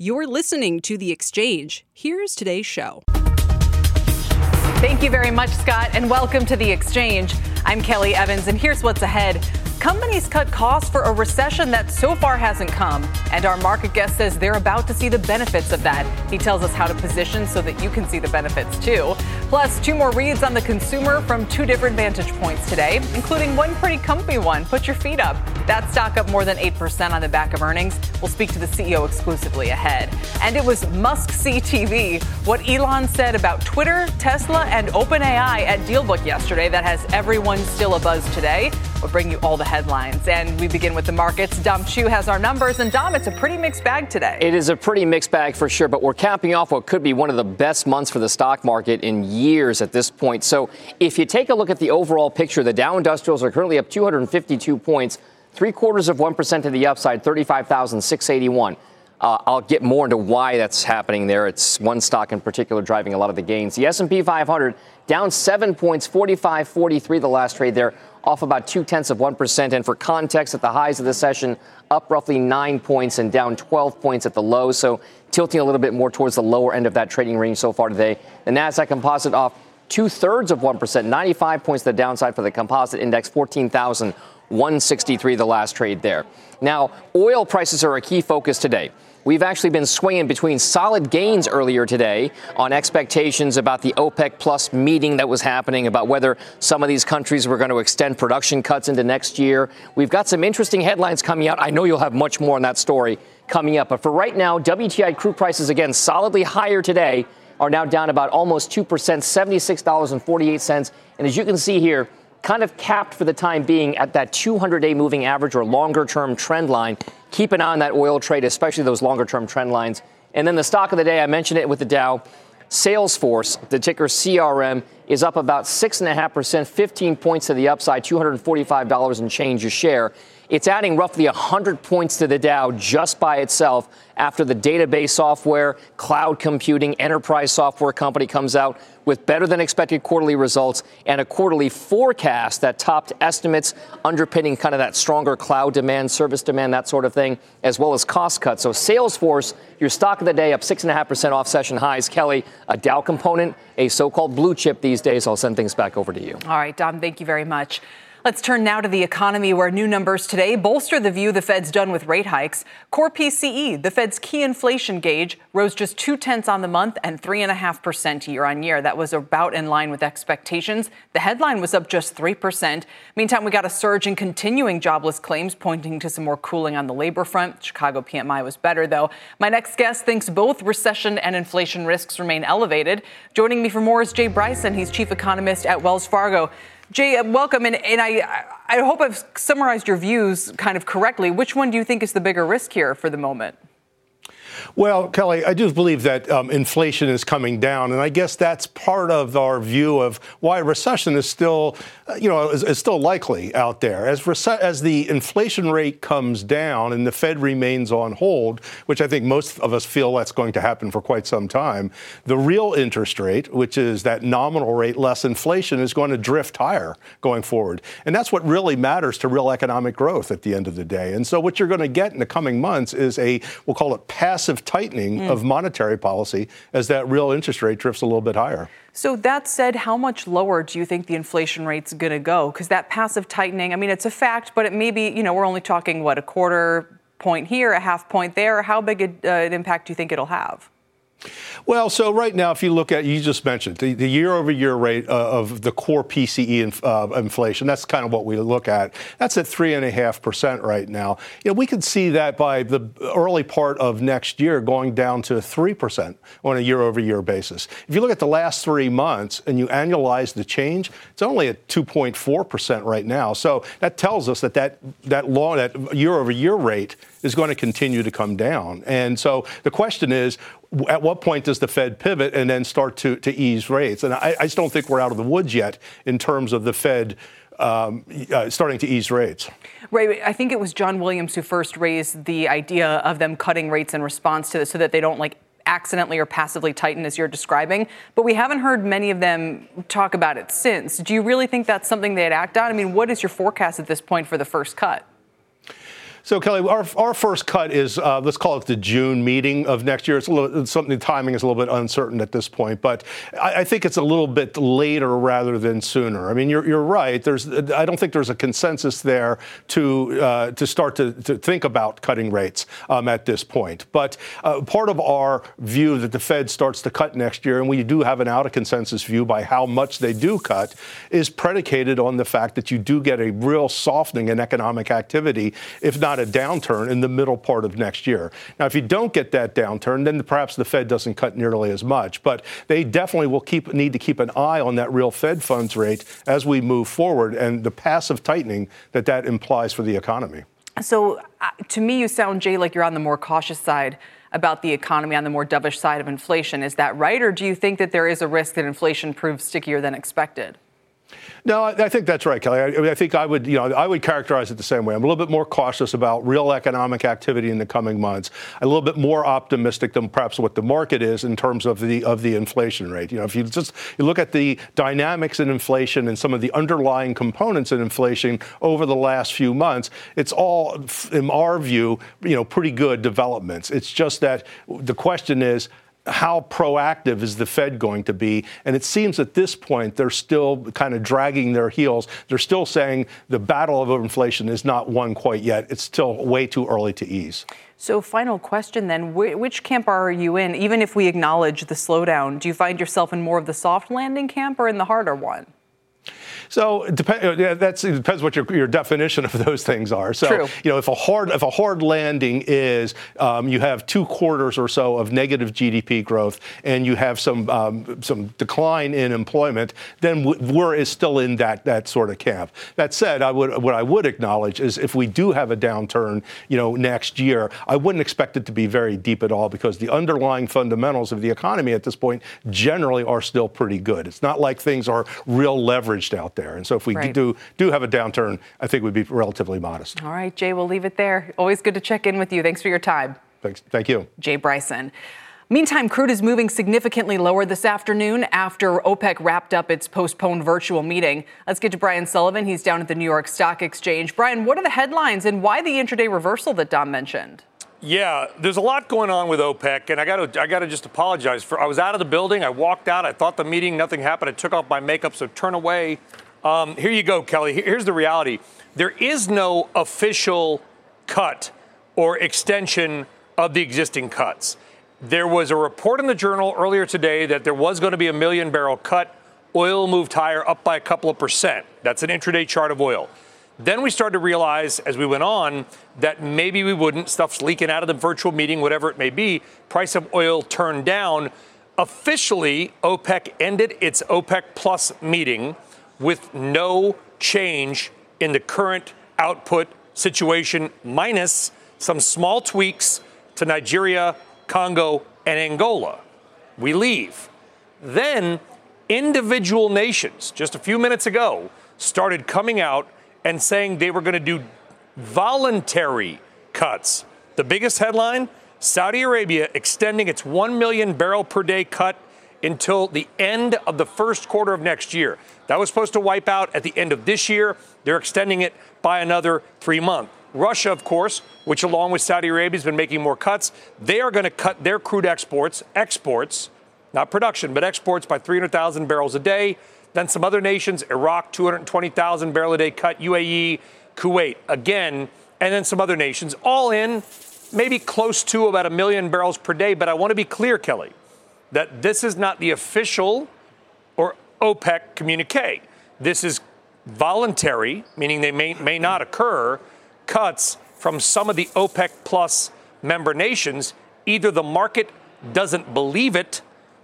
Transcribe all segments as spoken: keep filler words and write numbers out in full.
You're listening to The Exchange. Here's today's show. Thank you very much, Scott, and welcome to The Exchange. I'm Kelly Evans, and here's what's ahead. Companies cut costs for a recession that so far hasn't come, and our market guest says they're about to see the benefits of that. He tells us how to position so that you can see the benefits, too. Plus, two more reads on the consumer from two different vantage points today, including one pretty comfy one. Put your feet up. That stock up more than eight percent on the back of earnings. We'll speak to the C E O exclusively ahead. And it was must-see T V, what Elon said about Twitter, Tesla, and OpenAI at DealBook yesterday that has everyone still abuzz today. We'll bring you all the headlines. And we begin with the markets. Dom Chu has our numbers. And Dom, it's a pretty mixed bag today. It is a pretty mixed bag for sure, but we're capping off what could be one of the best months for the stock market in years at this point. So if you take a look at the overall picture, the Dow Industrials are currently up two hundred fifty-two points. Three quarters of one percent to the upside, thirty-five thousand six hundred eighty-one. Uh, I'll get more into why that's happening there. It's one stock in particular driving a lot of the gains. The S and P five hundred down seven points, forty-five forty-three the last trade there, off about two-tenths of one percent. And for context, at the highs of the session, up roughly nine points and down twelve points at the low. So tilting a little bit more towards the lower end of that trading range so far today. The Nasdaq Composite off two-thirds of one percent, ninety-five points to the downside for the composite index, fourteen thousand one hundred sixty-three the last trade there. Now, oil prices are a key focus today. We've actually been swinging between solid gains earlier today on expectations about the OPEC plus meeting that was happening, about whether some of these countries were going to extend production cuts into next year. We've got some interesting headlines coming out. I know you'll have much more on that story coming up. But for right now, W T I crude prices, again, solidly higher today, are now down about almost two percent, seventy-six dollars and forty-eight cents. And as you can see here, kind of capped for the time being at that two hundred day moving average or longer-term trend line. Keep an eye on that oil trade, especially those longer-term trend lines. And then the stock of the day, I mentioned it with the Dow. Salesforce, the ticker C R M, is up about six point five percent, fifteen points to the upside, two hundred forty-five dollars and change a share. It's adding roughly one hundred points to the Dow just by itself after the database software, cloud computing, enterprise software company comes out with better than expected quarterly results and a quarterly forecast that topped estimates, underpinning kind of that stronger cloud demand, service demand, that sort of thing, as well as cost cuts. So Salesforce, your stock of the day, up six point five percent off session highs. Kelly, a Dow component, a so-called blue chip these days. I'll send things back over to you. All right, Dom, thank you very much. Let's turn now to the economy, where new numbers today bolster the view the Fed's done with rate hikes. Core P C E, the Fed's key inflation gauge, rose just two-tenths on the month and three point five percent year-on-year. That was about in line with expectations. The headline was up just three percent. Meantime, we got a surge in continuing jobless claims, pointing to some more cooling on the labor front. Chicago P M I was better, though. My next guest thinks both recession and inflation risks remain elevated. Joining me for more is Jay Bryson. He's chief economist at Wells Fargo. Jay, welcome, and, and I, I hope I've summarized your views kind of correctly. Which one do you think is the bigger risk here for the moment? Well, Kelly, I do believe that um, inflation is coming down, and I guess that's part of our view of why recession is still, you know, is, is still likely out there. As rece- as the inflation rate comes down and the Fed remains on hold, which I think most of us feel that's going to happen for quite some time, the real interest rate, which is that nominal rate less inflation, is going to drift higher going forward. And that's what really matters to real economic growth at the end of the day. And so what you're going to get in the coming months is a, we'll call it passive of tightening mm. of monetary policy as that real interest rate drifts a little bit higher. So that said, how much lower do you think the inflation rate's going to go? Because that passive tightening, I mean, it's a fact, but it may be, you know, we're only talking, what, a quarter point here, a half point there. How big a, uh, an impact do you think it'll have? Well, so right now, if you look at, you just mentioned, the, the year-over-year rate of the core P C E inf, uh, inflation, that's kind of what we look at. That's at three point five percent right now. You know, we could see that by the early part of next year going down to three percent on a year-over-year basis. If you look at the last three months and you annualize the change, it's only at two point four percent right now. So that tells us that that, that, long, that year-over-year rate is going to continue to come down. And so the question is, at what point does the Fed pivot and then start to, to ease rates? And I, I just don't think we're out of the woods yet in terms of the Fed Um, uh, starting to ease rates. Right. I think it was John Williams who first raised the idea of them cutting rates in response to this so that they don't like accidentally or passively tighten as you're describing. But we haven't heard many of them talk about it since. Do you really think that's something they'd act on? I mean, what is your forecast at this point for the first cut? So, Kelly, our, our first cut is, uh, let's call it the June meeting of next year. It's a little, it's something, the timing is a little bit uncertain at this point, but I, I think it's a little bit later rather than sooner. I mean, you're, you're right. There's, I don't think there's a consensus there to uh, to start to, to think about cutting rates um, at this point. But uh, part of our view that the Fed starts to cut next year, and we do have an out-of-consensus view by how much they do cut, is predicated on the fact that you do get a real softening in economic activity, if not a downturn in the middle part of next year. Now, if you don't get that downturn, then perhaps the Fed doesn't cut nearly as much. But they definitely will keep need to keep an eye on that real Fed funds rate as we move forward and the passive tightening that that implies for the economy. So uh, to me, you sound, Jay, like you're on the more cautious side about the economy, on the more dovish side of inflation. Is that right? Or do you think that there is a risk that inflation proves stickier than expected? No, I think that's right, Kelly. I, I think I would, you know, I would characterize it the same way. I'm a little bit more cautious about real economic activity in the coming months. A little bit more optimistic than perhaps what the market is in terms of the of the inflation rate. You know, if you just you look at the dynamics in inflation and some of the underlying components in inflation over the last few months, it's all, in our view, you know, pretty good developments. It's just that the question is, how proactive is the Fed going to be? And it seems at this point they're still kind of dragging their heels. They're still saying the battle of inflation is not won quite yet. It's still way too early to ease. So final question then, which camp are you in? Even if we acknowledge the slowdown, do you find yourself in more of the soft landing camp or in the harder one? So it depends, yeah, that's, it depends what your, your definition of those things are. So, True. you know, if a hard if a hard landing is um, you have two quarters or so of negative G D P growth and you have some um, some decline in employment, then we're is still in that that sort of camp. That said, I would what I would acknowledge is if we do have a downturn, you know, next year, I wouldn't expect it to be very deep at all because the underlying fundamentals of the economy at this point generally are still pretty good. It's not like things are real leveraged out there. And so if we right. do do have a downturn, I think we'd be relatively modest. All right, Jay, we'll leave it there. Always good to check in with you. Thanks for your time. Thanks. Thank you. Jay Bryson. Meantime, crude is moving significantly lower this afternoon after OPEC wrapped up its postponed virtual meeting. Let's get to Brian Sullivan. He's down at the New York Stock Exchange. Brian, what are the headlines and why the intraday reversal that Dom mentioned? Yeah, there's a lot going on with OPEC, and I got to I got to just apologize for. I was out of the building. I walked out. I thought the meeting, nothing happened. I took off my makeup, so turn away. Um, here you go, Kelly. Here's the reality: there is no official cut or extension of the existing cuts. There was a report in the Journal earlier today that there was going to be a million barrel cut. Oil moved higher, up by a couple of percent. That's an intraday chart of oil. Then we started to realize as we went on that maybe we wouldn't. Stuff's leaking out of the virtual meeting, whatever it may be. Price of oil turned down. Officially, OPEC ended its OPEC Plus meeting with no change in the current output situation, minus some small tweaks to Nigeria, Congo, and Angola. We leave. Then individual nations, just a few minutes ago, started coming out and saying they were going to do voluntary cuts. The biggest headline, Saudi Arabia extending its one million barrel per day cut until the end of the first quarter of next year. That was supposed to wipe out at the end of this year. They're extending it by another three months. Russia, of course, which along with Saudi Arabia has been making more cuts, they are going to cut their crude exports, exports, not production, but exports by three hundred thousand barrels a day. Then some other nations, Iraq, two hundred twenty thousand barrel a day cut, U A E, Kuwait, again, and then some other nations, all in maybe close to about a million barrels per day. But I want to be clear, Kelly, that this is not the official or OPEC communique. This is voluntary, meaning they may, may not occur, cuts from some of the OPEC Plus member nations. Either the market doesn't believe it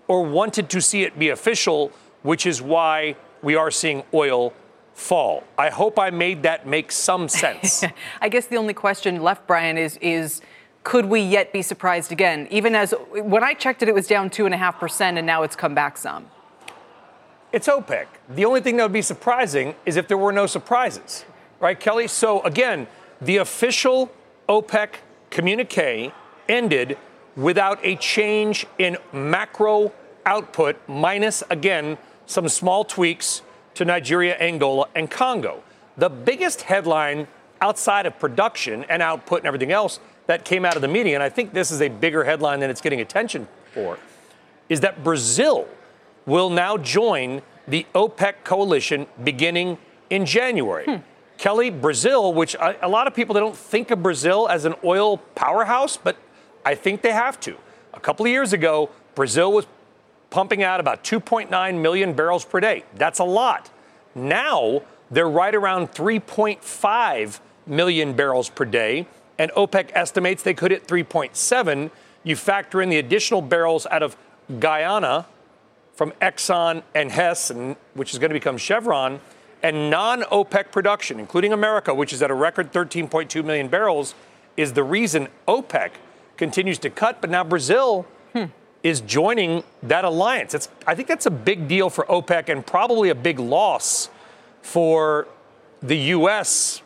or wanted to see it be official, which is why we are seeing oil fall. I hope I made that make some sense. I guess the only question left, Brian, is is could we yet be surprised again? Even as when I checked it, it was down two and a half percent, and now it's come back some. It's OPEC. The only thing that would be surprising is if there were no surprises, right, Kelly? So again, the official OPEC communique ended without a change in macro output, minus again some small tweaks to Nigeria, Angola, and Congo. The biggest headline outside of production and output and everything else that came out of the media, and I think this is a bigger headline than it's getting attention for, is that Brazil will now join the OPEC coalition beginning in January. Hmm. Kelly, Brazil, which a, a lot of people, they don't think of Brazil as an oil powerhouse, but I think they have to. A couple of years ago, Brazil was pumping out about two point nine million barrels per day. That's a lot. Now they're right around three point five million barrels per day, and OPEC estimates they could hit three point seven. You factor in the additional barrels out of Guyana from Exxon and Hess, and, which is going to become Chevron, and non-OPEC production, including America, which is at a record thirteen point two million barrels, is the reason OPEC continues to cut. But now Brazil hmm. is joining that alliance. It's, I think that's a big deal for OPEC and probably a big loss for the U S,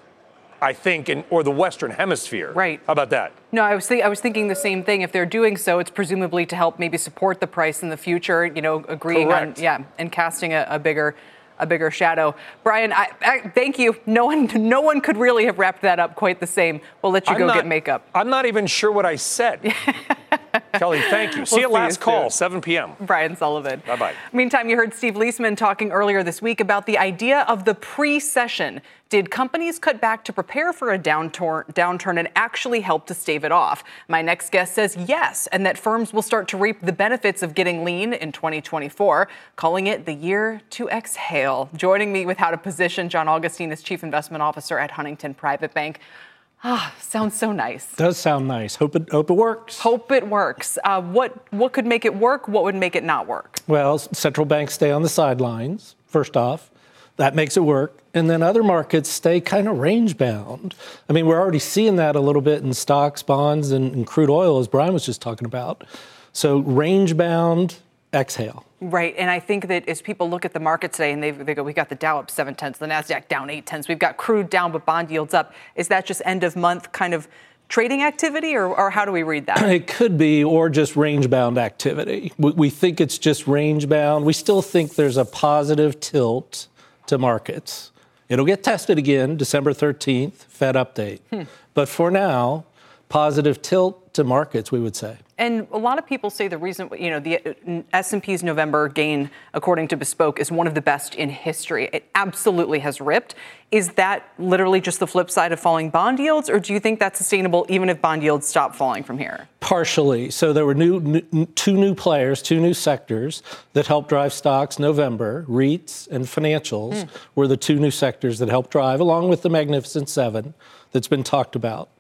I think, in, or the Western Hemisphere. Right. How about that? No, I was, think, I was thinking the same thing. If they're doing so, it's presumably to help maybe support the price in the future, you know, agreeing Correct. on, yeah, and casting a, a bigger... a bigger shadow. Brian, I, I, thank you. No one no one could really have wrapped that up quite the same. We'll let you I'm go not, get makeup. I'm not even sure what I said. Kelly, thank you. We'll see, see you at last call, soon. seven p.m. Brian Sullivan. Bye-bye. Meantime, you heard Steve Leisman talking earlier this week about the idea of the pre-session. Did companies cut back to prepare for a downturn, downturn and actually help to stave it off? My next guest says yes, and that firms will start to reap the benefits of getting lean in twenty twenty-four, calling it the year to exhale. Joining me with How to Position, John Augustine is Chief Investment Officer at Huntington Private Bank. Ah, oh, sounds so nice. Does sound nice. Hope it hope it works. Hope it works. Uh, what what could make it work? What would make it not work? Well, central banks stay on the sidelines, first off. That makes it work. And then other markets stay kind of range-bound. I mean, we're already seeing that a little bit in stocks, bonds, and, and crude oil, as Brian was just talking about. So range-bound, exhale. Right, and I think that as people look at the market today and they, they go, we got the Dow up seven tenths, the Nasdaq down eight tenths, we've got crude down but bond yields up. Is that just end of month kind of trading activity, or, or how do we read that? It could be, or just range-bound activity. We, we think it's just range-bound. We still think there's a positive tilt to markets. It'll get tested again December thirteenth, Fed update. Hmm. But for now, positive tilt to markets, we would say. And a lot of people say the reason, you know, the S and P's November gain, according to Bespoke, is one of the best in history. It absolutely has ripped. Is that literally just the flip side of falling bond yields, or do you think that's sustainable even if bond yields stop falling from here? Partially. So there were new, new two new players, two new sectors that helped drive stocks November. REITs and financials mm. were the two new sectors that helped drive, along with the Magnificent Seven that's been talked about.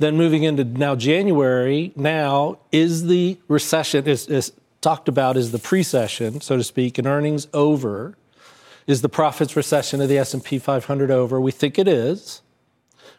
Then moving into now January, now is the recession, is, is talked about as the pre-session, so to speak, and earnings over. Is the profits recession of the S and P five hundred over? We think it is.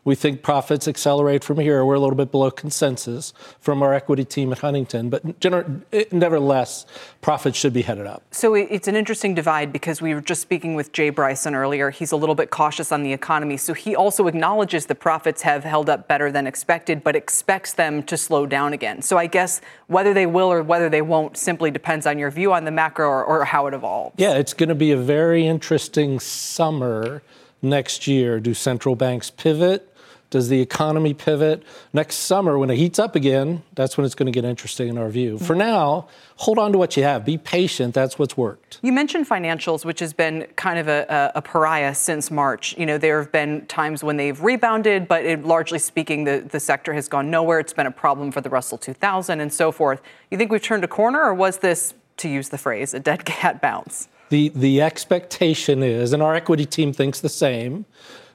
We think profits accelerate from here. We're a little bit below consensus from our equity team at Huntington. But gener- nevertheless, profits should be headed up. So it's an interesting divide because we were just speaking with Jay Bryson earlier. He's a little bit cautious on the economy. So he also acknowledges the profits have held up better than expected, but expects them to slow down again. So I guess whether they will or whether they won't simply depends on your view on the macro or, or how it evolves. Yeah, it's going to be a very interesting summer next year. Do central banks pivot? Does the economy pivot? Next summer, when it heats up again, that's when it's going to get interesting in our view. For now, hold on to what you have. Be patient. That's what's worked. You mentioned financials, which has been kind of a, a pariah since March. You know, there have been times when they've rebounded, but it, largely speaking, the, the sector has gone nowhere. It's been a problem for the Russell two thousand and so forth. You think we've turned a corner, or was this, to use the phrase, a dead cat bounce? The, the expectation is, and our equity team thinks the same,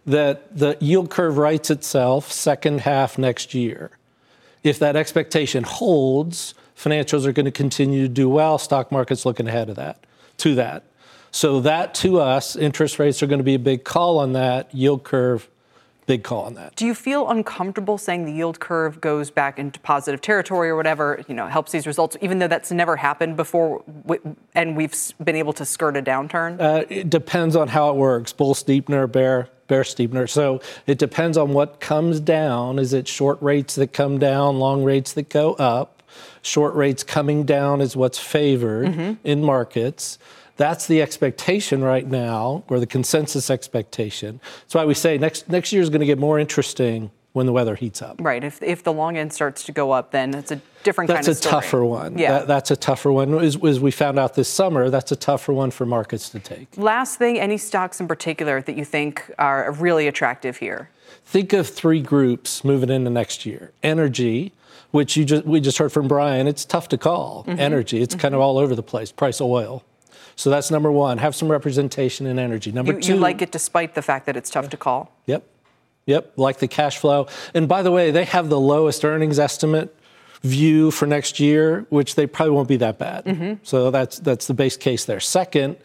that the yield curve rights itself second half next year. If that expectation holds, financials are going to continue to do well. Stock market's looking ahead of that, to that. So that, to us, interest rates are going to be a big call on that. Yield curve, big call on that. Do you feel uncomfortable saying the yield curve goes back into positive territory or whatever, you know, helps these results, even though that's never happened before and we've been able to skirt a downturn? Uh, it depends on how it works. Bull steepener, bear bear steepener. So it depends on what comes down. Is it short rates that come down, long rates that go up? Short rates coming down is what's favored mm-hmm. in markets. That's the expectation right now, or the consensus expectation. That's why we say next next year is going to get more interesting when the weather heats up. Right. If if the long end starts to go up, then it's a different that's kind of story. That's a tougher one. Yeah. That, that's a tougher one. As, as we found out this summer, that's a tougher one for markets to take. Last thing, any stocks in particular that you think are really attractive here? Think of three groups moving into next year. Energy, which you just we just heard from Brian. It's tough to call. Mm-hmm. Energy. It's mm-hmm. kind of all over the place. Price of oil. So that's number one. Have some representation in energy. Number you, two. You like it despite the fact that it's tough to call? Yep. Yep. Like the cash flow. And by the way, they have the lowest earnings estimate view for next year, which they probably won't be that bad. Mm-hmm. So that's that's the base case there. Second,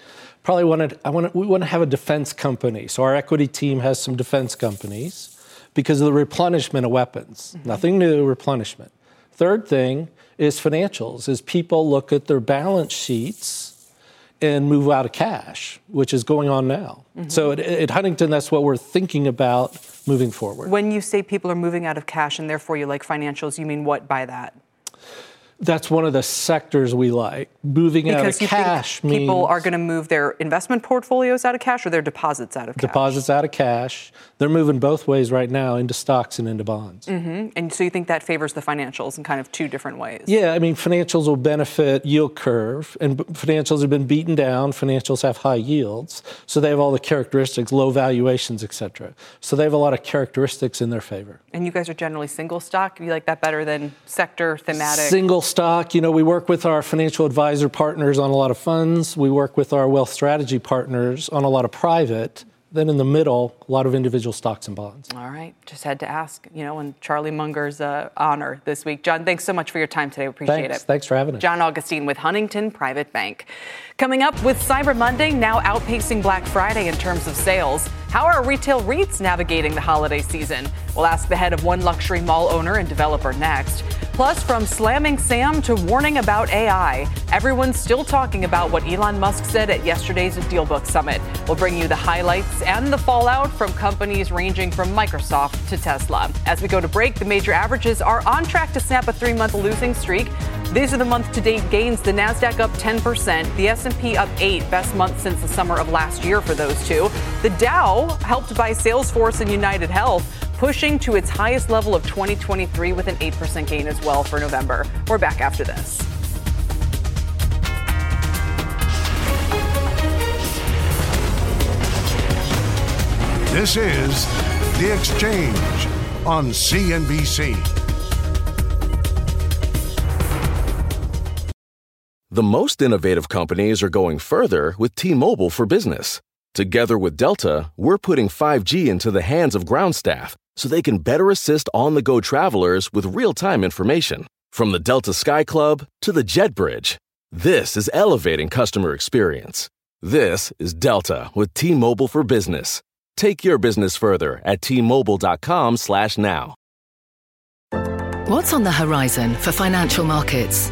probably want to I want we want to have a defense company. So our equity team has some defense companies because of the replenishment of weapons. Mm-hmm. Nothing new, replenishment. Third thing is financials, is people look at their balance sheets and move out of cash, which is going on now. Mm-hmm. So at, at Huntington, that's what we're thinking about moving forward. When you say people are moving out of cash and therefore you like financials, you mean what by that? That's one of the sectors we like. Moving because out of you cash think means... people are going to move their investment portfolios out of cash or their deposits out of cash? Deposits out of cash. They're moving both ways right now, into stocks and into bonds. Mm-hmm. And so you think that favors the financials in kind of two different ways? Yeah, I mean, financials will benefit yield curve. And financials have been beaten down. Financials have high yields. So they have all the characteristics, low valuations, et cetera. So they have a lot of characteristics in their favor. And you guys are generally single stock? You like that better than sector, thematic? Single stock, you know, we work with our financial advisor partners on a lot of funds. We work with our wealth strategy partners on a lot of private. Then in the middle, a lot of individual stocks and bonds. All right. Just had to ask, you know, in Charlie Munger's uh, honor this week. John, thanks so much for your time today. We appreciate thanks. it. Thanks for having us. John Augustine with Huntington Private Bank. Coming up with Cyber Monday now outpacing Black Friday in terms of sales. How are retail REITs navigating the holiday season? We'll ask the head of one luxury mall owner and developer next. Plus, from slamming Sam to warning about A I, everyone's still talking about what Elon Musk said at yesterday's DealBook Summit. We'll bring you the highlights and the fallout from companies ranging from Microsoft to Tesla. As we go to break, the major averages are on track to snap a three-month losing streak. These are the month-to-date gains. The Nasdaq up ten percent, the S and P up eight, best month since the summer of last year for those two. The Dow, helped by Salesforce and UnitedHealth, pushing to its highest level of twenty twenty-three with an eight percent gain as well for November. We're back after this. This is The Exchange on C N B C. The most innovative companies are going further with T-Mobile for Business. Together with Delta, we're putting five G into the hands of ground staff so they can better assist on-the-go travelers with real-time information. From the Delta Sky Club to the Jet Bridge, this is elevating customer experience. This is Delta with T-Mobile for Business. Take your business further at T-Mobile.com slash now. What's on the horizon for financial markets?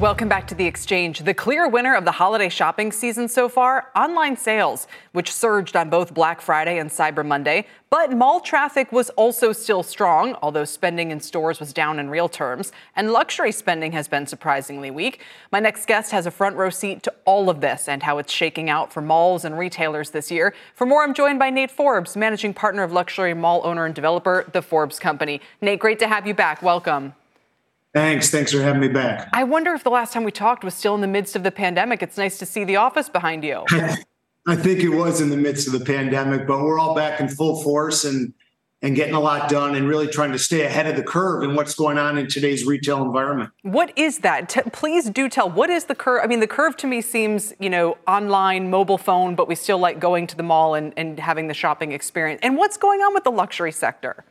Welcome back to The Exchange. The clear winner of the holiday shopping season so far, online sales, which surged on both Black Friday and Cyber Monday. But mall traffic was also still strong, although spending in stores was down in real terms. And luxury spending has been surprisingly weak. My next guest has a front row seat to all of this and how it's shaking out for malls and retailers this year. For more, I'm joined by Nate Forbes, managing partner of luxury mall owner and developer, The Forbes Company. Nate, great to have you back. Welcome. Thanks. Thanks for having me back. I wonder if the last time we talked was still in the midst of the pandemic. It's nice to see the office behind you. I think it was in the midst of the pandemic, but we're all back in full force and and getting a lot done and really trying to stay ahead of the curve in what's going on in today's retail environment. What is that? T- please do tell. What is the curve? I mean, the curve to me seems, you know, online, mobile phone, but we still like going to the mall and, and having the shopping experience. And what's going on with the luxury sector?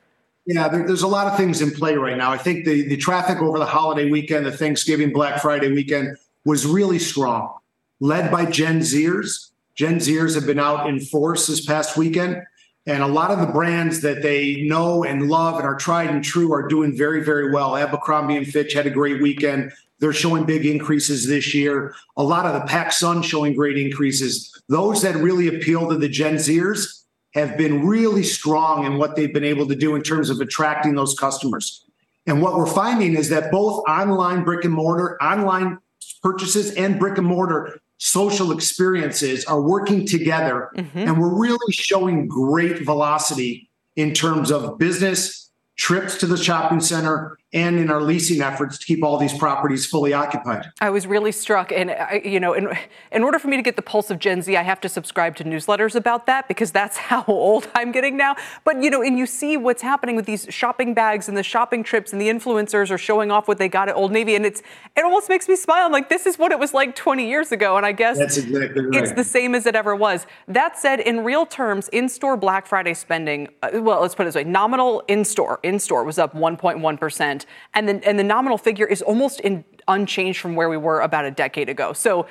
Yeah, there, there's a lot of things in play right now. I think the, the traffic over the holiday weekend, the Thanksgiving, Black Friday weekend was really strong, led by Gen Zers. Gen Zers have been out in force this past weekend. And a lot of the brands that they know and love and are tried and true are doing very, very well. Abercrombie and Fitch had a great weekend. They're showing big increases this year. A lot of the PacSun showing great increases. Those that really appeal to the Gen Zers have been really strong in what they've been able to do in terms of attracting those customers. And what we're finding is that both online brick and mortar, online purchases and brick and mortar social experiences are working together, mm-hmm. and we're really showing great velocity in terms of business, trips to the shopping center, and in our leasing efforts to keep all these properties fully occupied. I was really struck, and I, you know, in, in order for me to get the pulse of Gen Z, I have to subscribe to newsletters about that because that's how old I'm getting now. But you know, and you see what's happening with these shopping bags and the shopping trips, and the influencers are showing off what they got at Old Navy, and it's it almost makes me smile. I'm like, this is what it was like twenty years ago, and I guess that's exactly right. It's the same as it ever was. That said, in real terms, in-store Black Friday spending, uh, well, let's put it this way: nominal in-store in-store was up one point one percent. And then and the nominal figure is almost in, unchanged from where we were about a decade ago. So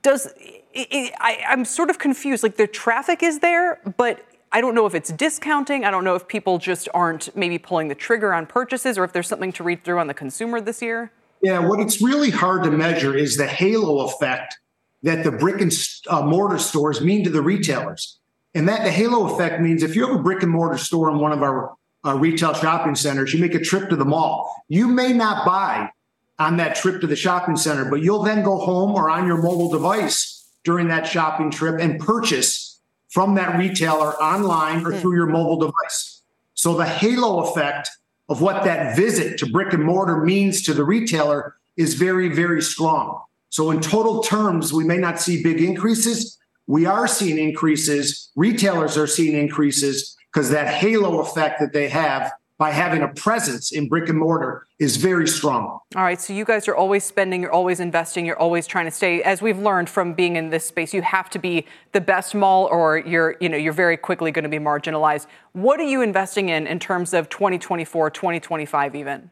does it, it, I, I'm sort of confused. Like the traffic is there, but I don't know if it's discounting. I don't know if people just aren't maybe pulling the trigger on purchases or if there's something to read through on the consumer this year. Yeah, what it's really hard to measure is the halo effect that the brick and uh, mortar stores mean to the retailers. And that the halo effect means if you have a brick and mortar store in one of our Uh, retail shopping centers, you make a trip to the mall. You may not buy on that trip to the shopping center, but you'll then go home or on your mobile device during that shopping trip and purchase from that retailer online or through your mobile device. So the halo effect of what that visit to brick and mortar means to the retailer is very, very strong. So in total terms, we may not see big increases. We are seeing increases. Retailers are seeing increases, because that halo effect that they have by having a presence in brick and mortar is very strong. All right. So you guys are always spending, you're always investing, you're always trying to stay. As we've learned from being in this space, you have to be the best mall or you're, you know, you're very quickly going to be marginalized. What are you investing in in terms of twenty twenty-four, twenty twenty-five even?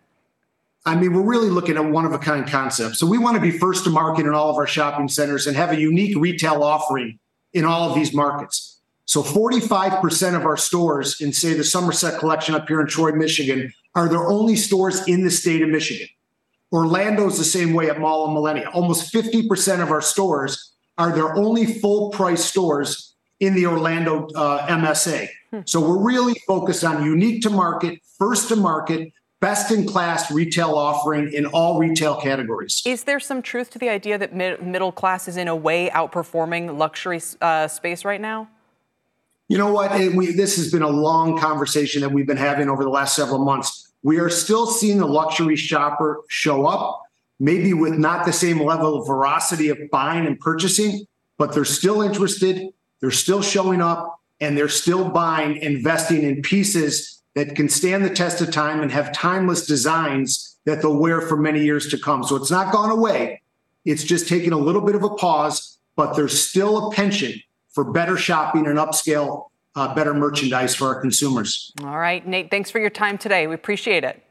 I mean, we're really looking at one-of-a-kind concepts. So we want to be first to market in all of our shopping centers and have a unique retail offering in all of these markets. So forty-five percent of our stores in, say, the Somerset Collection up here in Troy, Michigan, are their only stores in the state of Michigan. Orlando's the same way at Mall of Millennia. Almost fifty percent of our stores are their only full-price stores in the Orlando uh, M S A. Hmm. So we're really focused on unique to market, first to market, best-in-class retail offering in all retail categories. Is there some truth to the idea that mid- middle class is in a way outperforming luxury uh, space right now? You know what? It, we, this has been a long conversation that we've been having over the last several months. We are still seeing the luxury shopper show up, maybe with not the same level of veracity of buying and purchasing, but they're still interested, they're still showing up, and they're still buying, investing in pieces that can stand the test of time and have timeless designs that they'll wear for many years to come. So it's not gone away. It's just taking a little bit of a pause, but there's still a penchant for better shopping and upscale, uh, better merchandise for our consumers. All right, Nate, thanks for your time today. We appreciate it.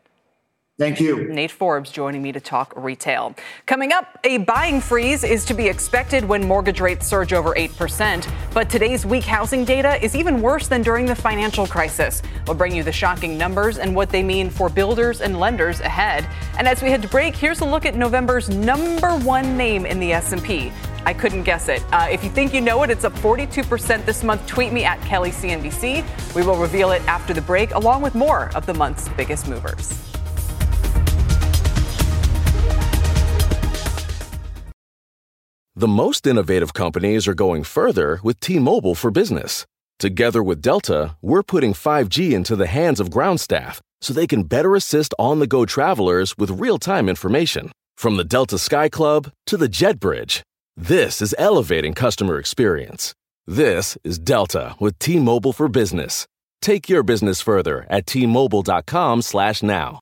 Thank you. Nate Forbes joining me to talk retail. Coming up, a buying freeze is to be expected when mortgage rates surge over eight percent. But today's weak housing data is even worse than during the financial crisis. We'll bring you the shocking numbers and what they mean for builders and lenders ahead. And as we head to break, here's a look at November's number one name in the S and P. I couldn't guess it. Uh, if you think you know it, it's up forty-two percent this month. Tweet me at Kelly C N B C. We will reveal it after the break, along with more of the month's biggest movers. The most innovative companies are going further with T-Mobile for Business. Together with Delta, we're putting five G into the hands of ground staff so they can better assist on-the-go travelers with real-time information. From the Delta Sky Club to the Jet Bridge, this is elevating customer experience. This is Delta with T-Mobile for Business. Take your business further at T-Mobile.com slash now.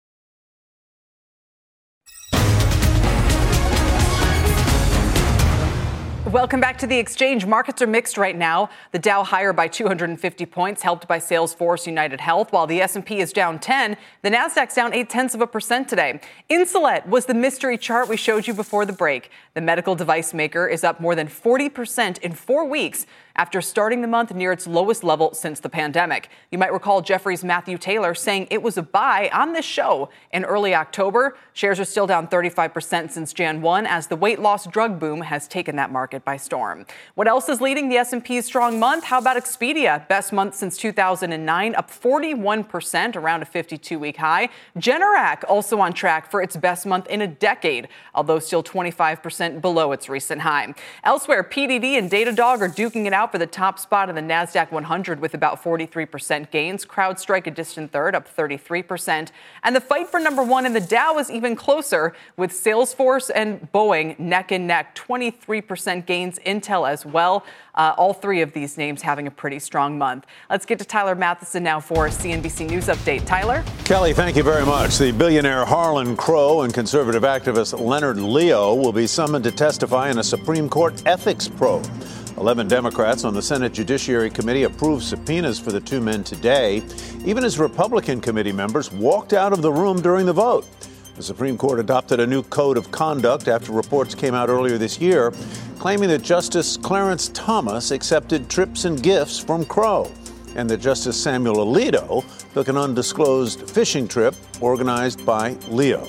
Welcome back to The Exchange. Markets are mixed right now. The Dow higher by two hundred fifty points, helped by Salesforce United Health, while the S and P is down ten. The Nasdaq's down eight-tenths of a percent today. Insulet was the mystery chart we showed you before the break. The medical device maker is up more than forty percent in four weeks after starting the month near its lowest level since the pandemic. You might recall Jefferies' Matthew Taylor saying it was a buy on this show in early October. Shares are still down thirty-five percent since January first as the weight loss drug boom has taken that market by storm. What else is leading the S and P's strong month? How about Expedia? Best month since two thousand nine, up forty-one percent, around a fifty-two-week high. Generac also on track for its best month in a decade, although still twenty-five percent below its recent high. Elsewhere, P D D and Datadog are duking it out for the top spot in the NASDAQ one hundred with about forty-three percent gains. CrowdStrike a distant third, up thirty-three percent. And the fight for number one in the Dow is even closer, with Salesforce and Boeing neck and neck, twenty-three percent gains. Intel as well. Uh, all three of these names having a pretty strong month. Let's get to Tyler Matheson now for a C N B C News update. Tyler? Kelly, thank you very much. The billionaire Harlan Crow and conservative activist Leonard Leo will be summoned to testify in a Supreme Court ethics probe. Eleven Democrats on the Senate Judiciary Committee approved subpoenas for the two men today, even as Republican committee members walked out of the room during the vote. The Supreme Court adopted a new code of conduct after reports came out earlier this year, claiming that Justice Clarence Thomas accepted trips and gifts from Crow, and that Justice Samuel Alito took an undisclosed fishing trip organized by Leo.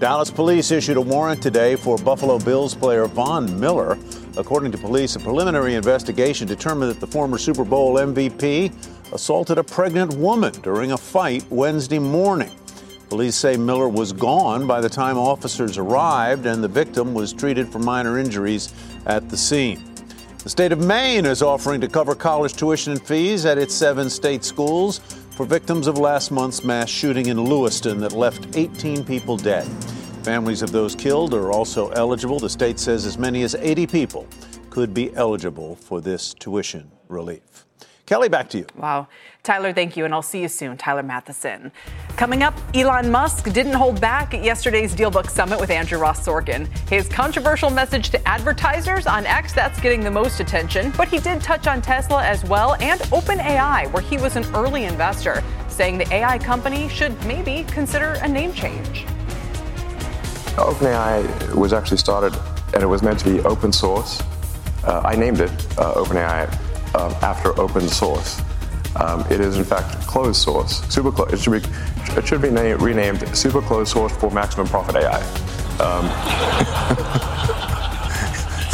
Dallas police issued a warrant today for Buffalo Bills player Von Miller. According to police, a preliminary investigation determined that the former Super Bowl M V P assaulted a pregnant woman during a fight Wednesday morning. Police say Miller was gone by the time officers arrived, and the victim was treated for minor injuries at the scene. The state of Maine is offering to cover college tuition and fees at its seven state schools for victims of last month's mass shooting in Lewiston that left eighteen people dead. Families of those killed are also eligible. The state says as many as eighty people could be eligible for this tuition relief. Kelly, back to you. Wow. Tyler, thank you, and I'll see you soon. Tyler Matheson. Coming up, Elon Musk didn't hold back at yesterday's DealBook Summit with Andrew Ross Sorkin. His controversial message to advertisers on X, that's getting the most attention, but he did touch on Tesla as well and OpenAI, where he was an early investor, saying the A I company should maybe consider a name change. OpenAI was actually started, and it was meant to be open source. Uh, I named it uh, OpenAI um, after open source. Um, it is in fact closed source. Super close. It should be. It should be na- renamed Super Closed Source for Maximum Profit A I.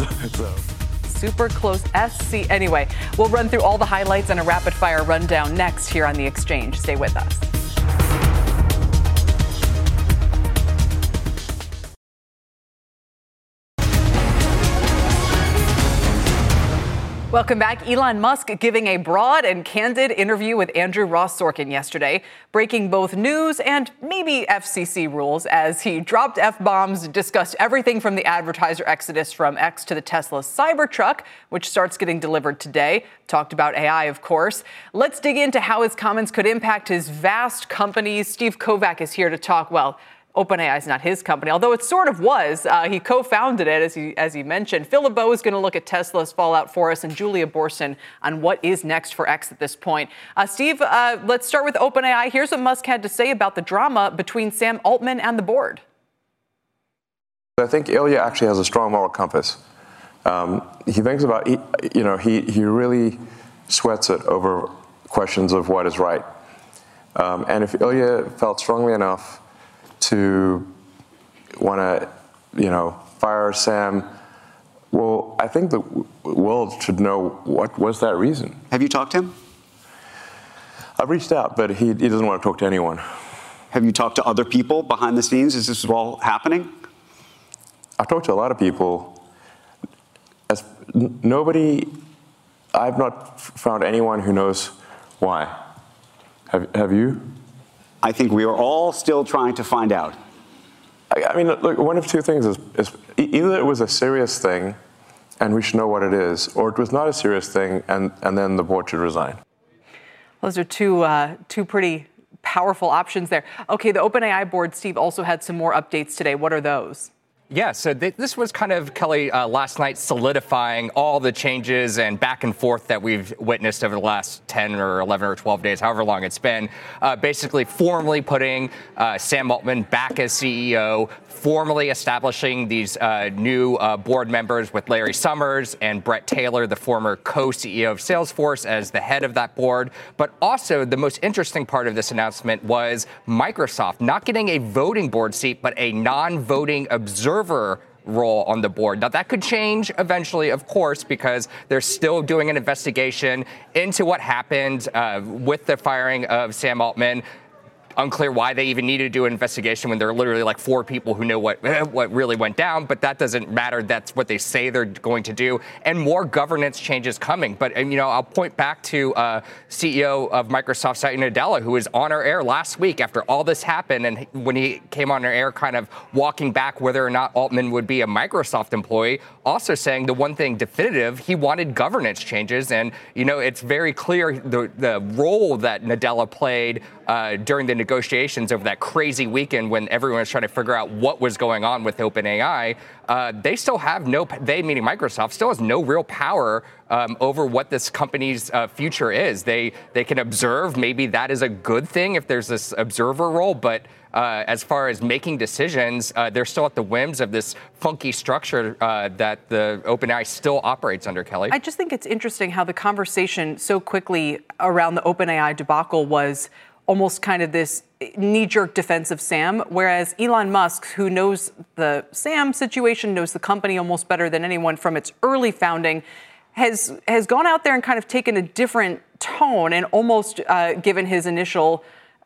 Um, so, so. Super Close S C. Anyway, we'll run through all the highlights and a rapid fire rundown next here on The Exchange. Stay with us. Welcome back. Elon Musk giving a broad and candid interview with Andrew Ross Sorkin yesterday, breaking both news and maybe F C C rules as he dropped F-bombs, discussed everything from the advertiser exodus from X to the Tesla Cybertruck, which starts getting delivered today. Talked about A I, of course. Let's dig into how his comments could impact his vast companies. Steve Kovac is here to talk, well, OpenAI is not his company, although it sort of was. Uh, he co-founded it, as he as he mentioned. Phil LeBeau is going to look at Tesla's fallout for us, and Julia Borson on what is next for X at this point. Uh, Steve, uh, let's start with OpenAI. Here's what Musk had to say about the drama between Sam Altman and the board. I think Ilya actually has a strong moral compass. Um, he thinks about, he, you know, he he really sweats it over questions of what is right. Um, and if Ilya felt strongly enough to want to, you know, fire Sam, well, I think the world should know what was that reason. Have you talked to him? I've reached out, but he, he doesn't want to talk to anyone. Have you talked to other people behind the scenes? Is this all happening? I've talked to a lot of people. As nobody, I've not found anyone who knows why. Have, have you? I think we are all still trying to find out. I, I mean, look, one of two things is, is either it was a serious thing and we should know what it is, or it was not a serious thing and, and then the board should resign. Those are two, uh, two pretty powerful options there. Okay, the OpenAI board, Steve, also had some more updates today. What are those? Yeah, so th- this was kind of, Kelly, uh, last night solidifying all the changes and back and forth that we've witnessed over the last ten or eleven or twelve days, however long it's been, uh, basically formally putting uh, Sam Altman back as C E O, formally establishing these uh, new uh, board members with Larry Summers and Brett Taylor, the former co-C E O of Salesforce, as the head of that board. But also the most interesting part of this announcement was Microsoft not getting a voting board seat, but a non-voting observer role on the board. Now, that could change eventually, of course, because they're still doing an investigation into what happened uh, with the firing of Sam Altman. Unclear why they even needed to do an investigation when there are literally like four people who know what what really went down, but that doesn't matter. That's what they say they're going to do, and more governance changes coming. But, you know, I'll point back to uh, C E O of Microsoft, Satya Nadella, who was on our air last week after all this happened, and when he came on our air kind of walking back whether or not Altman would be a Microsoft employee, also saying the one thing definitive, he wanted governance changes. And, you know, it's very clear the, the role that Nadella played uh, during the negotiations over that crazy weekend when everyone was trying to figure out what was going on with OpenAI. Uh, they still have no, they meaning Microsoft, still has no real power um, over what this company's uh, future is. They they can observe. Maybe that is a good thing if there's this observer role. But uh, as far as making decisions, uh, they're still at the whims of this funky structure uh, that the OpenAI still operates under, Kelly. I just think it's interesting how the conversation so quickly around the OpenAI debacle was almost kind of this knee-jerk defense of Sam, whereas Elon Musk, who knows the Sam situation, knows the company almost better than anyone from its early founding, has has gone out there and kind of taken a different tone and almost uh, given his initial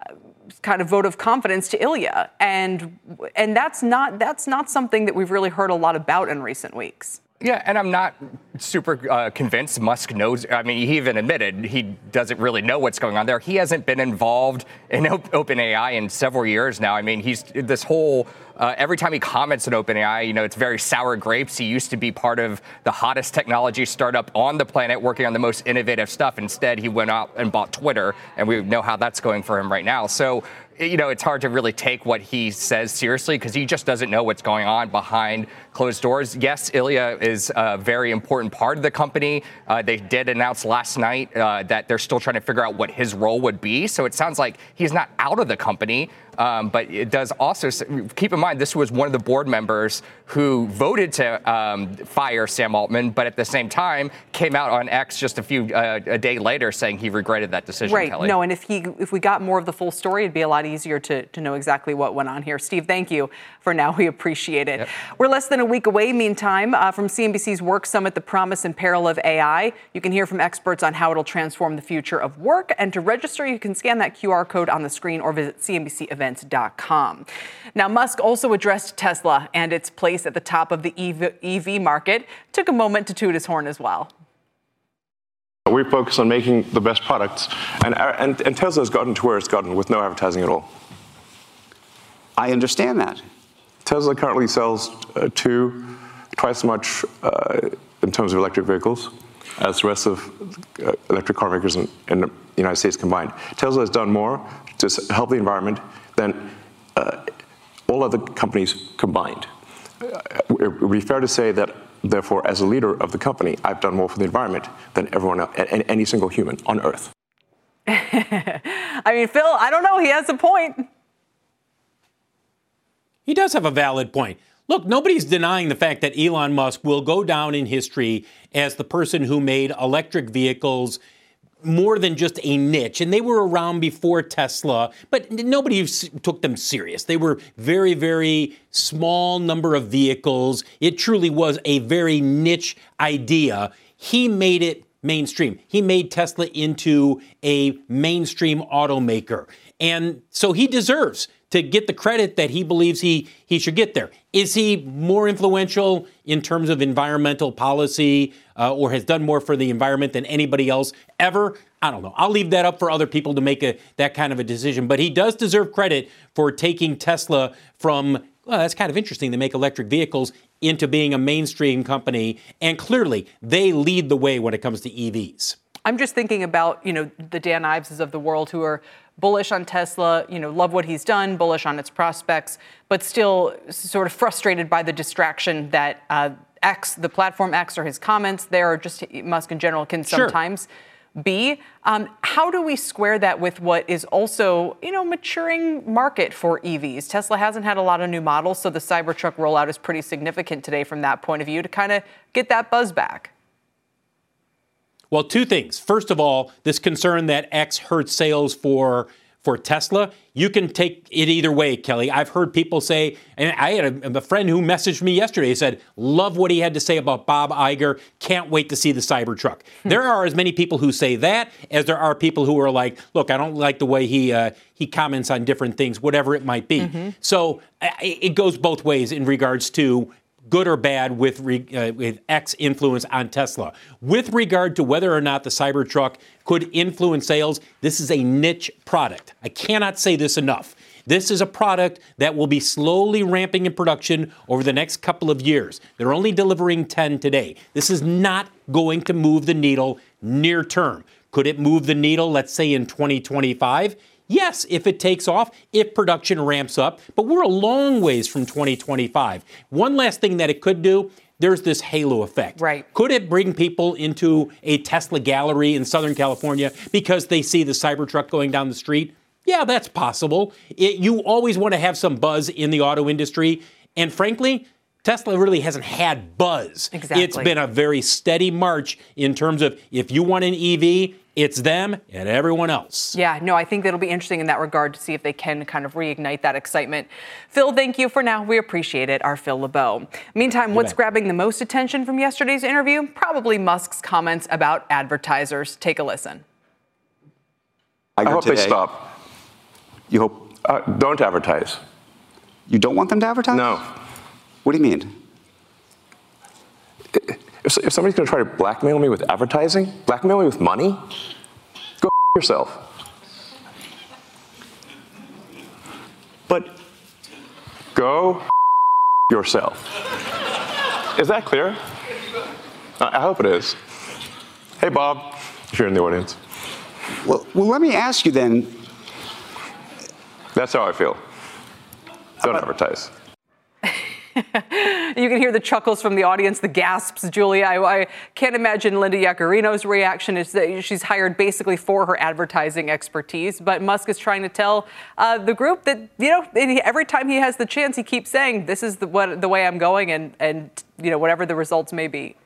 uh, kind of vote of confidence to Ilya. And and that's not that's not something that we've really heard a lot about in recent weeks. Yeah, and I'm not super uh, convinced Musk knows. I mean, he even admitted he doesn't really know what's going on there. He hasn't been involved in op- OpenAI in several years now. I mean, he's this whole uh, every time he comments on OpenAI, you know, it's very sour grapes. He used to be part of the hottest technology startup on the planet working on the most innovative stuff. Instead, he went out and bought Twitter, and we know how that's going for him right now. So, you know, it's hard to really take what he says seriously because he just doesn't know what's going on behind closed doors. Yes, Ilya is a very important part of the company. Uh, they did announce last night uh, that they're still trying to figure out what his role would be. So it sounds like he's not out of the company. Um, but it does also, keep in mind, this was one of the board members who voted to um, fire Sam Altman, but at the same time came out on X just a few uh, a day later saying he regretted that decision, right. Kelly. No, and if he if we got more of the full story, it'd be a lot easier to, to know exactly what went on here. Steve, thank you for now. We appreciate it. Yep. We're less than a week away, meantime, uh, from C N B C's Work Summit, The Promise and Peril of A I. You can hear from experts on how it'll transform the future of work. And to register, you can scan that Q R code on the screen or visit C N B C events. Now, Musk also addressed Tesla and its place at the top of the E V market. Took a moment to toot his horn as well. We focus on making the best products, and, and, and Tesla has gotten to where it's gotten with no advertising at all. I understand that. Tesla currently sells uh, two, twice as much uh, in terms of electric vehicles as the rest of uh, electric car makers in, in the United States combined. Tesla has done more to help the environment than uh, all other companies combined. It would be fair to say that, therefore, as a leader of the company, I've done more for the environment than everyone else, any single human on Earth. I mean, Phil, I don't know. He has a point. He does have a valid point. Look, nobody's denying the fact that Elon Musk will go down in history as the person who made electric vehicles more than just a niche. And they were around before Tesla, but nobody took them serious. They were very, very small number of vehicles. It truly was a very niche idea. He made it mainstream. He made Tesla into a mainstream automaker. And so he deserves to get the credit that he believes he, he should get there. Is he more influential in terms of environmental policy uh, or has done more for the environment than anybody else ever? I don't know. I'll leave that up for other people to make a, that kind of a decision. But he does deserve credit for taking Tesla from, well, that's kind of interesting. They make electric vehicles into being a mainstream company. And clearly, they lead the way when it comes to E Vs. I'm just thinking about, you know, the Dan Iveses of the world who are bullish on Tesla, you know, love what he's done, bullish on its prospects, but still sort of frustrated by the distraction that uh, X, the platform X, or his comments there, or just Musk in general, can sometimes sure. be. Um, how do we square that with what is also, you know, maturing market for E Vs? Tesla hasn't had a lot of new models, so the Cybertruck rollout is pretty significant today from that point of view to kind of get that buzz back. Well, two things. First of all, this concern that X hurts sales for for Tesla, you can take it either way, Kelly. I've heard people say, and I had a, a friend who messaged me yesterday, he said, love what he had to say about Bob Iger. Can't wait to see the Cybertruck. Hmm. There are as many people who say that as there are people who are like, look, I don't like the way he uh, he comments on different things, whatever it might be. Mm-hmm. So I, it goes both ways in regards to good or bad with, re, uh, with X influence on Tesla. With regard to whether or not the Cybertruck could influence sales, this is a niche product. I cannot say this enough. This is a product that will be slowly ramping in production over the next couple of years. They're only delivering ten today. This is not going to move the needle near term. Could it move the needle, let's say, in twenty twenty-five? Yes, if it takes off, if production ramps up, but we're a long ways from twenty twenty-five. One last thing that it could do, there's this halo effect. Right. Could it bring people into a Tesla gallery in Southern California because they see the Cybertruck going down the street? Yeah, that's possible. It, you always want to have some buzz in the auto industry. And frankly, Tesla really hasn't had buzz. Exactly. It's been a very steady march in terms of if you want an E V, it's them and everyone else. Yeah, no, I think that'll be interesting in that regard to see if they can kind of reignite that excitement. Phil, thank you for now. We appreciate it. Our Phil LeBeau. Meantime, what's grabbing the most attention from yesterday's interview? Probably Musk's comments about advertisers. Take a listen. I hope today. They stop. You hope? Uh, don't advertise. You don't want them to advertise? No. What do you mean? If, if somebody's going to try to blackmail me with advertising, blackmail me with money, go f- yourself. But go f- yourself. Is that clear? I hope it is. Hey, Bob, if you're in the audience. Well, well let me ask you then. That's how I feel. Don't about- advertise. You can hear the chuckles from the audience, the gasps, Julia. I, I can't imagine Linda Yaccarino's reaction. Is that she's hired basically for her advertising expertise. But Musk is trying to tell uh, the group that, you know, every time he has the chance, he keeps saying, this is the, what, the way I'm going and, and, you know, whatever the results may be.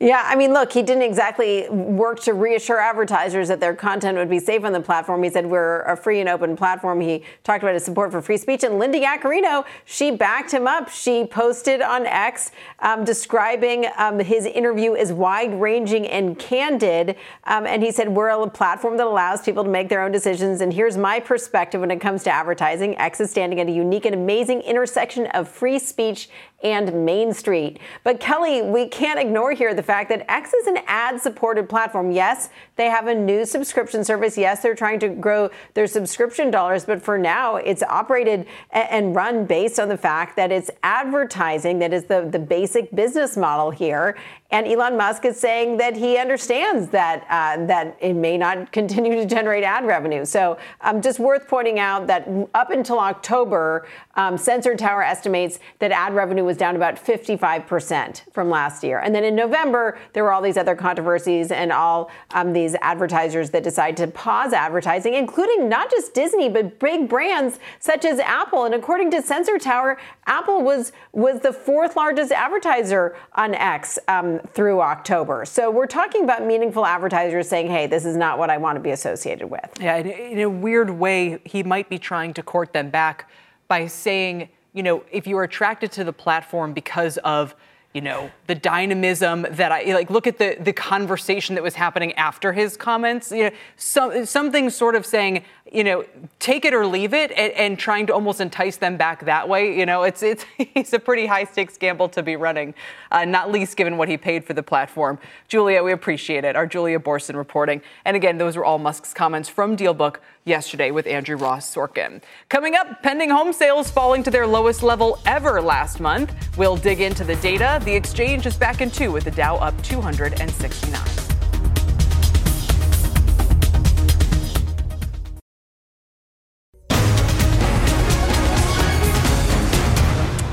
Yeah, I mean, look, he didn't exactly work to reassure advertisers that their content would be safe on the platform. He said, we're a free and open platform. He talked about his support for free speech. And Linda Yaccarino, she backed him up. She posted on X um, describing um, his interview as wide-ranging and candid. Um, and he said, we're a platform that allows people to make their own decisions. And here's my perspective when it comes to advertising. X is standing at a unique and amazing intersection of free speech and Main Street. But Kelly, we can't ignore here the fact that X is an ad-supported platform. Yes, they have a new subscription service. Yes, they're trying to grow their subscription dollars. But for now, it's operated and run based on the fact that it's advertising that is the, the basic business model here. And Elon Musk is saying that he understands that uh, that it may not continue to generate ad revenue. So um, just worth pointing out that up until October, um, Sensor Tower estimates that ad revenue was down about fifty-five percent from last year. And then in November, there were all these other controversies and all um, these advertisers that decided to pause advertising, including not just Disney, but big brands such as Apple. And according to Sensor Tower, Apple was, was the fourth largest advertiser on X. Um, through October. So we're talking about meaningful advertisers saying, hey, this is not what I want to be associated with. Yeah, in a weird way, he might be trying to court them back by saying, you know, if you are attracted to the platform because of, you know, the dynamism that I, like, look at the, the conversation that was happening after his comments, you know, some, something sort of saying, you know, take it or leave it, and, and trying to almost entice them back that way. You know, it's it's it's a pretty high stakes gamble to be running, uh, not least given what he paid for the platform. Julia, we appreciate it. Our Julia Borson reporting. And again, those were all Musk's comments from DealBook yesterday with Andrew Ross Sorkin. Coming up, pending home sales falling to their lowest level ever last month. We'll dig into the data. The Exchange is back in two with the Dow up two hundred sixty-nine.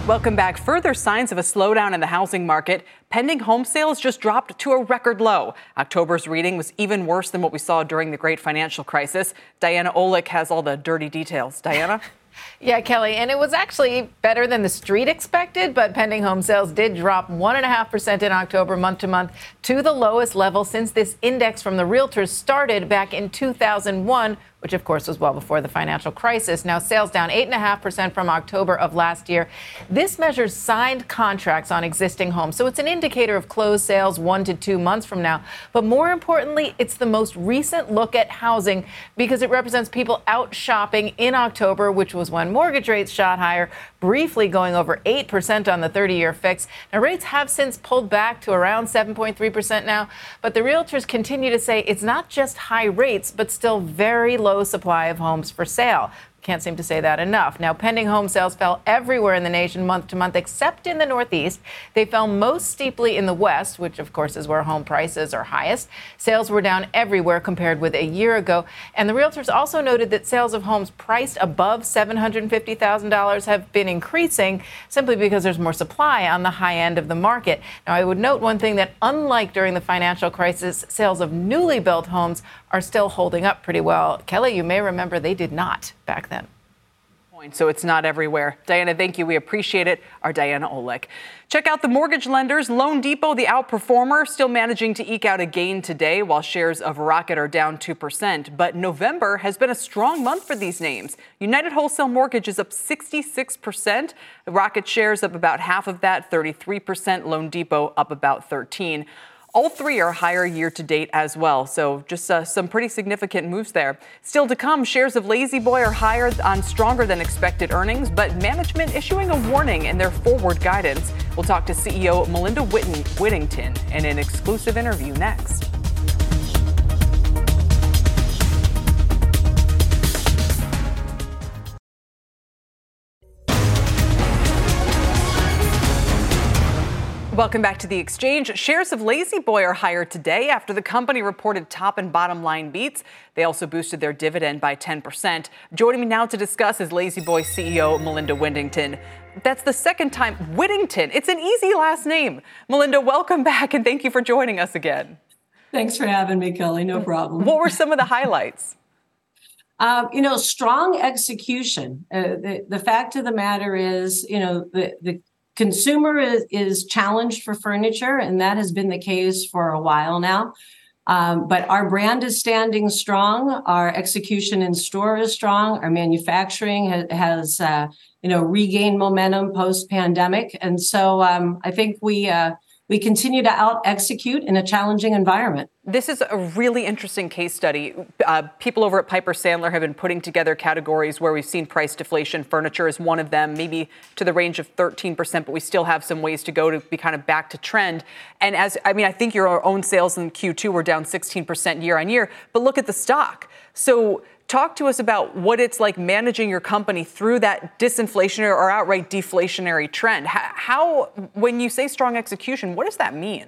Welcome back. Further signs of a slowdown in the housing market. Pending home sales just dropped to a record low. October's reading was even worse than what we saw during the great financial crisis. Diana Olick has all the dirty details. Diana? Yeah, Kelly, and it was actually better than the street expected, but pending home sales did drop one point five percent in October month to month to the lowest level since this index from the realtors started back in two thousand one, which, of course, was well before the financial crisis. Now, sales down eight point five percent from October of last year. This measures signed contracts on existing homes, so it's an indicator of closed sales one to two months from now. But more importantly, it's the most recent look at housing because it represents people out shopping in October, which was when mortgage rates shot higher, briefly going over eight percent on the thirty-year fix. Now, rates have since pulled back to around seven point three percent now, but the realtors continue to say it's not just high rates, but still very low supply of homes for sale. Can't seem to say that enough. Now, pending home sales fell everywhere in the nation month to month, except in the Northeast. They fell most steeply in the West, which, of course, is where home prices are highest. Sales were down everywhere compared with a year ago. And the realtors also noted that sales of homes priced above seven hundred fifty thousand dollars have been increasing simply because there's more supply on the high end of the market. Now, I would note one thing, that unlike during the financial crisis, sales of newly built homes are still holding up pretty well. Kelly, you may remember they did not back then. So it's not everywhere. Diana, thank you. We appreciate it. Our Diana Olick. Check out the mortgage lenders. Loan Depot, the outperformer, still managing to eke out a gain today while shares of Rocket are down two percent. But November has been a strong month for these names. United Wholesale Mortgage is up sixty-six percent. Rocket shares up about half of that, thirty-three percent. Loan Depot up about thirteen percent. All three are higher year-to-date as well, so just uh, some pretty significant moves there. Still to come, shares of Lazy Boy are higher on stronger-than-expected earnings, but management issuing a warning in their forward guidance. We'll talk to C E O Melinda Whitting- Whittington in an exclusive interview next. Welcome back to The Exchange. Shares of Lazy Boy are higher today after the company reported top and bottom line beats. They also boosted their dividend by ten percent. Joining me now to discuss is Lazy Boy C E O Melinda Whittington. That's the second time. Whittington. It's an easy last name. Melinda, welcome back and thank you for joining us again. Thanks for having me, Kelly. No problem. What were some of the highlights? Um, you know, strong execution. Uh, the, the fact of the matter is, you know, the, the consumer is, is challenged for furniture, and that has been the case for a while now. Um, but our brand is standing strong. Our execution in store is strong. Our manufacturing ha- has, uh, you know, regained momentum post-pandemic. And so um, I think we uh, we continue to out-execute in a challenging environment. This is a really interesting case study. Uh, people over at Piper Sandler have been putting together categories where we've seen price deflation. Furniture is one of them, maybe to the range of thirteen percent, but we still have some ways to go to be kind of back to trend. And as I mean, I think your own sales in Q two were down sixteen percent year on year, but look at the stock. So talk to us about what it's like managing your company through that disinflationary or outright deflationary trend. How, when you say strong execution, what does that mean?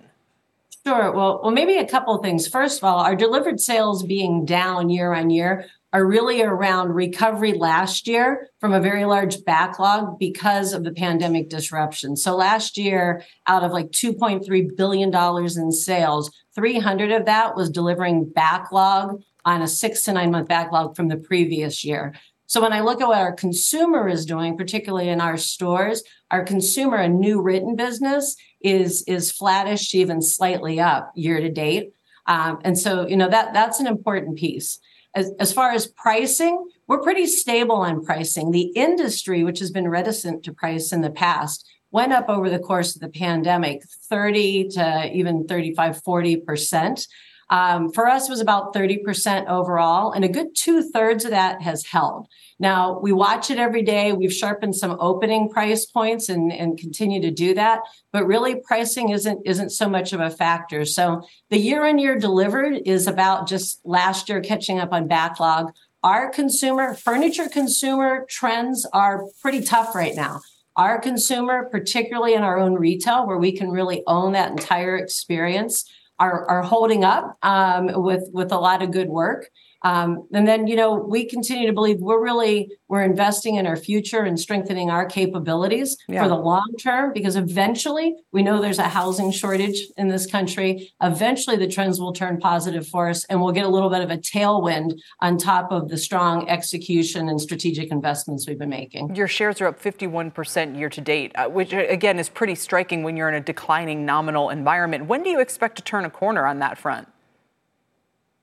Sure. Well, well, maybe a couple of things. First of all, our delivered sales being down year on year are really around recovery last year from a very large backlog because of the pandemic disruption. So last year, out of like two point three billion dollars in sales, three hundred of that was delivering backlog on a six to nine month backlog from the previous year. So when I look at what our consumer is doing, particularly in our stores, our consumer, a new written business, is is flattish, even slightly up year to date. Um, and so, you know, that that's an important piece. As, as far as pricing, we're pretty stable on pricing. The industry, which has been reticent to price in the past, went up over the course of the pandemic, thirty to even thirty-five, forty percent. um, for us was about thirty percent overall, and a good two thirds of that has held. Now, we watch it every day. We've sharpened some opening price points and, and continue to do that. But really, pricing isn't isn't so much of a factor. So the year-on-year delivered is about just last year catching up on backlog. Our consumer, furniture consumer trends are pretty tough right now. Our consumer, particularly in our own retail, where we can really own that entire experience, are, are holding up um, with, with a lot of good work. Um, and then, you know, we continue to believe we're really, we're investing in our future and strengthening our capabilities yeah. for the long term, because eventually we know there's a housing shortage in this country. Eventually the trends will turn positive for us, and we'll get a little bit of a tailwind on top of the strong execution and strategic investments we've been making. Your shares are up fifty-one percent year to date, uh, which again is pretty striking when you're in a declining nominal environment. When do you expect to turn a corner on that front?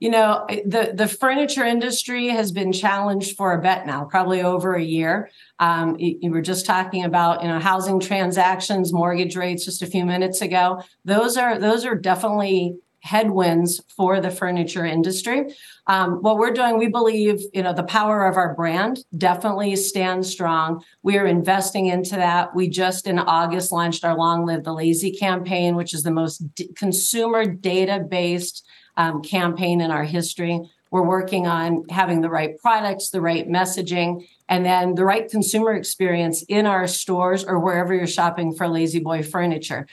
You know, the, the furniture industry has been challenged for a bit now, probably over a year. Um, you, you were just talking about, you know, housing transactions, mortgage rates just a few minutes ago. Those are those are definitely headwinds for the furniture industry. Um, what we're doing, we believe, you know, the power of our brand definitely stands strong. We are investing into that. We just in August launched our Long Live the Lazy campaign, which is the most d- consumer data-based Um, campaign in our history. We're working on having the right products, the right messaging, and then the right consumer experience in our stores or wherever you're shopping for Lazy Boy furniture.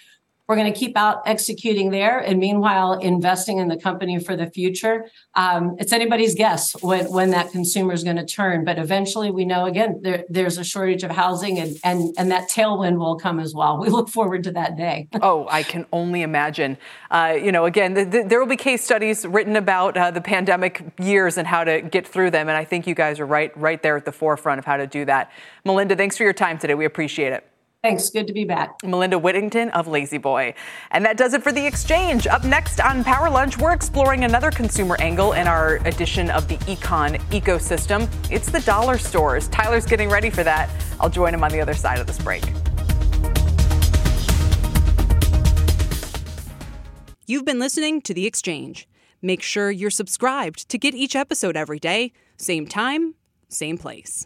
We're going to keep out executing there and meanwhile investing in the company for the future. Um, it's anybody's guess when, when that consumer is going to turn, but eventually we know, again, there, there's a shortage of housing and, and, and that tailwind will come as well. We look forward to that day. Oh, I can only imagine. Uh, you know, again, the, the, there will be case studies written about uh, the pandemic years and how to get through them, and I think you guys are right, right there at the forefront of how to do that. Melinda, thanks for your time today. We appreciate it. Thanks. Good to be back. Melinda Whittington of Lazy Boy. And that does it for The Exchange. Up next on Power Lunch, we're exploring another consumer angle in our edition of the econ ecosystem. It's the dollar stores. Tyler's getting ready for that. I'll join him on the other side of this break. You've been listening to The Exchange. Make sure you're subscribed to get each episode every day. Same time, same place.